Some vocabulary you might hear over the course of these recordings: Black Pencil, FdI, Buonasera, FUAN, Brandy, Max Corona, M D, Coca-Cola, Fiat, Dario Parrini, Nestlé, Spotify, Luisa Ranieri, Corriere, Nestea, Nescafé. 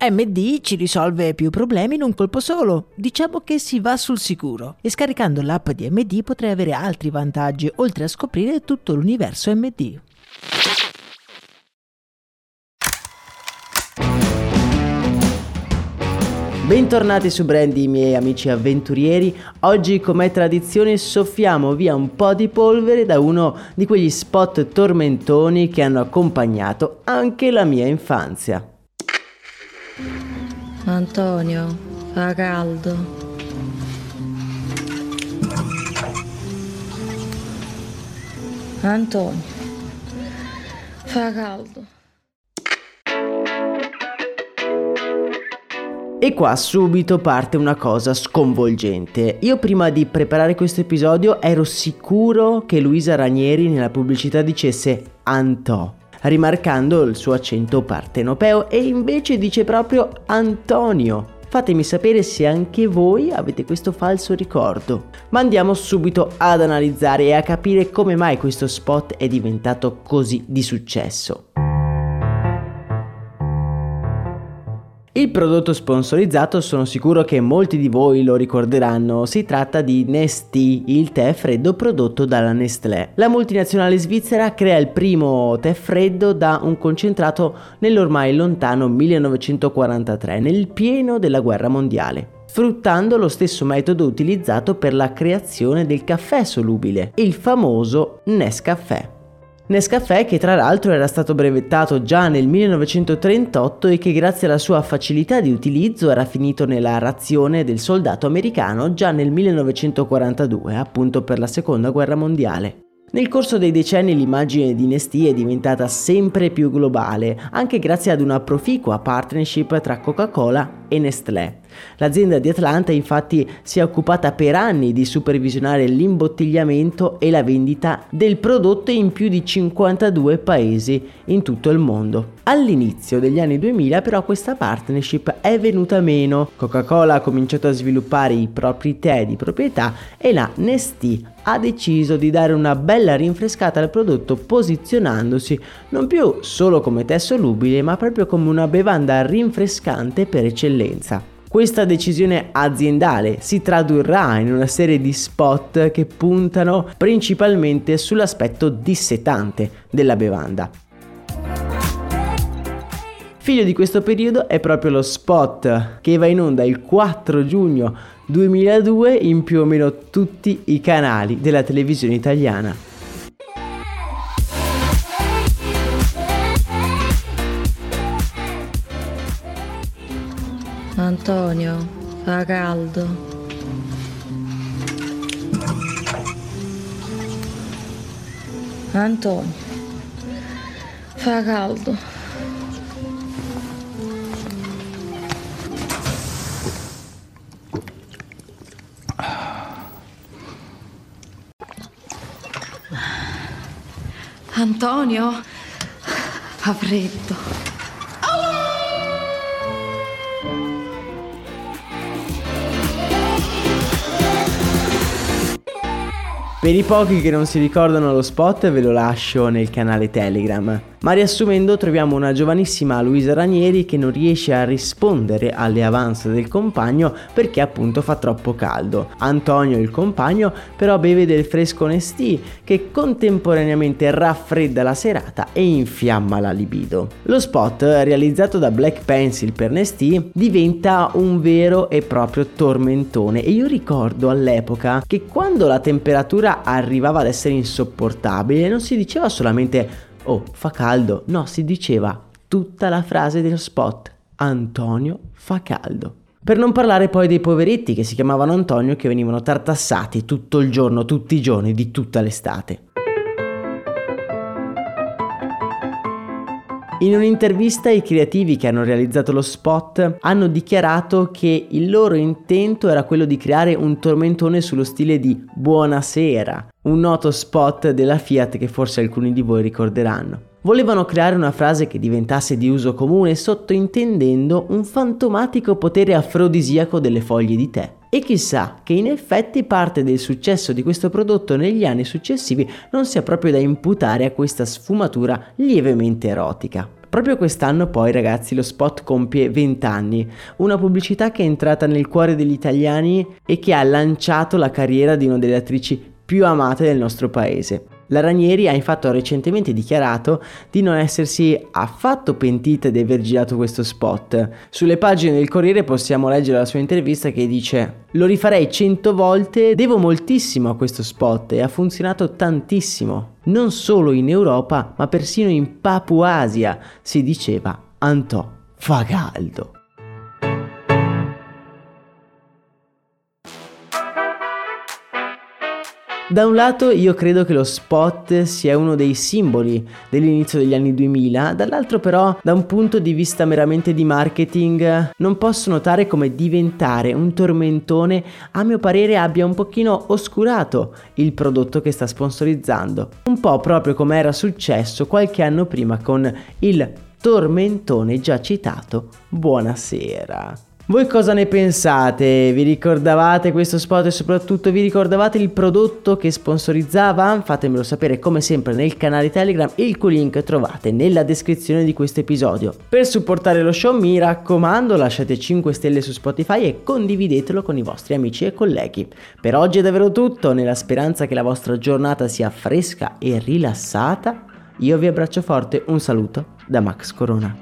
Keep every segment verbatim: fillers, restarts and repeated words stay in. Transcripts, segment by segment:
M D ci risolve più problemi in un colpo solo, diciamo che si va sul sicuro, e scaricando l'app di M D potrai avere altri vantaggi oltre a scoprire tutto l'universo M D. Bentornati su Brandy, miei amici avventurieri. Oggi, com'è tradizione, soffiamo via un po' di polvere da uno di quegli spot tormentoni che hanno accompagnato anche la mia infanzia. Antonio, fa caldo. Antonio, fa caldo. E qua subito parte una cosa sconvolgente. Io prima di preparare questo episodio ero sicuro che Luisa Ranieri nella pubblicità dicesse Antò, rimarcando il suo accento partenopeo, e invece dice proprio Antonio. Fatemi sapere se anche voi avete questo falso ricordo. Ma andiamo subito ad analizzare e a capire come mai questo spot è diventato così di successo. Il prodotto sponsorizzato sono sicuro che molti di voi lo ricorderanno, si tratta di Nestea, il tè freddo prodotto dalla Nestlé. La multinazionale svizzera crea il primo tè freddo da un concentrato nell'ormai lontano millenovecentoquarantatré, nel pieno della guerra mondiale, sfruttando lo stesso metodo utilizzato per la creazione del caffè solubile, il famoso Nescafé. Nescafé che tra l'altro era stato brevettato già nel millenovecentotrentotto e che grazie alla sua facilità di utilizzo era finito nella razione del soldato americano già nel millenovecentoquarantadue, appunto per la seconda guerra mondiale. Nel corso dei decenni l'immagine di Nestea è diventata sempre più globale, anche grazie ad una proficua partnership tra Coca-Cola e Nestlé. L'azienda di Atlanta infatti si è occupata per anni di supervisionare l'imbottigliamento e la vendita del prodotto in più di cinquantadue paesi in tutto il mondo. All'inizio degli anni duemila però questa partnership è venuta meno. Coca-Cola ha cominciato a sviluppare i propri tè di proprietà e la Nestea ha deciso di dare una bella rinfrescata al prodotto, posizionandosi non più solo come tè solubile ma proprio come una bevanda rinfrescante per eccellenza. Questa decisione aziendale si tradurrà in una serie di spot che puntano principalmente sull'aspetto dissetante della bevanda. Figlio di questo periodo è proprio lo spot che va in onda il quattro giugno duemiladue in più o meno tutti i canali della televisione italiana. Antonio, fa caldo. Antonio, fa caldo. Antonio, fa freddo. Per i pochi che non si ricordano lo spot ve lo lascio nel canale Telegram. Ma riassumendo, troviamo una giovanissima Luisa Ranieri che non riesce a rispondere alle avance del compagno perché appunto fa troppo caldo. Antonio, il compagno, però beve del fresco Nestea che contemporaneamente raffredda la serata e infiamma la libido. Lo spot, realizzato da Black Pencil per Nestea, diventa un vero e proprio tormentone, e io ricordo all'epoca che quando la temperatura arrivava ad essere insopportabile non si diceva solamente "oh, fa caldo", no, si diceva tutta la frase dello spot: Antonio, fa caldo. Per non parlare poi dei poveretti che si chiamavano Antonio, che venivano tartassati tutto il giorno, tutti i giorni di tutta l'estate. In un'intervista i creativi che hanno realizzato lo spot hanno dichiarato che il loro intento era quello di creare un tormentone sullo stile di Buonasera, un noto spot della Fiat che forse alcuni di voi ricorderanno. Volevano creare una frase che diventasse di uso comune, sottointendendo un fantomatico potere afrodisiaco delle foglie di tè. E chissà che in effetti parte del successo di questo prodotto negli anni successivi non sia proprio da imputare a questa sfumatura lievemente erotica. Proprio quest'anno poi, ragazzi, lo spot compie venti anni, una pubblicità che è entrata nel cuore degli italiani e che ha lanciato la carriera di una delle attrici più amate del nostro paese. La Ranieri ha infatti recentemente dichiarato di non essersi affatto pentita di aver girato questo spot. Sulle pagine del Corriere possiamo leggere la sua intervista che dice: "Lo rifarei cento volte, devo moltissimo a questo spot e ha funzionato tantissimo. Non solo in Europa, ma persino in Papua Asia, si diceva Antò, fa caldo." Da un lato io credo che lo spot sia uno dei simboli dell'inizio degli anni duemila, dall'altro però, da un punto di vista meramente di marketing, non posso notare come diventare un tormentone a mio parere abbia un pochino oscurato il prodotto che sta sponsorizzando, un po' proprio come era successo qualche anno prima con il tormentone già citato Buonasera. Voi cosa ne pensate? Vi ricordavate questo spot e soprattutto vi ricordavate il prodotto che sponsorizzava? Fatemelo sapere come sempre nel canale Telegram, il cui link trovate nella descrizione di questo episodio. Per supportare lo show, mi raccomando, lasciate cinque stelle su Spotify e condividetelo con i vostri amici e colleghi. Per oggi è davvero tutto, nella speranza che la vostra giornata sia fresca e rilassata. Io vi abbraccio forte, un saluto da Max Corona.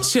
Se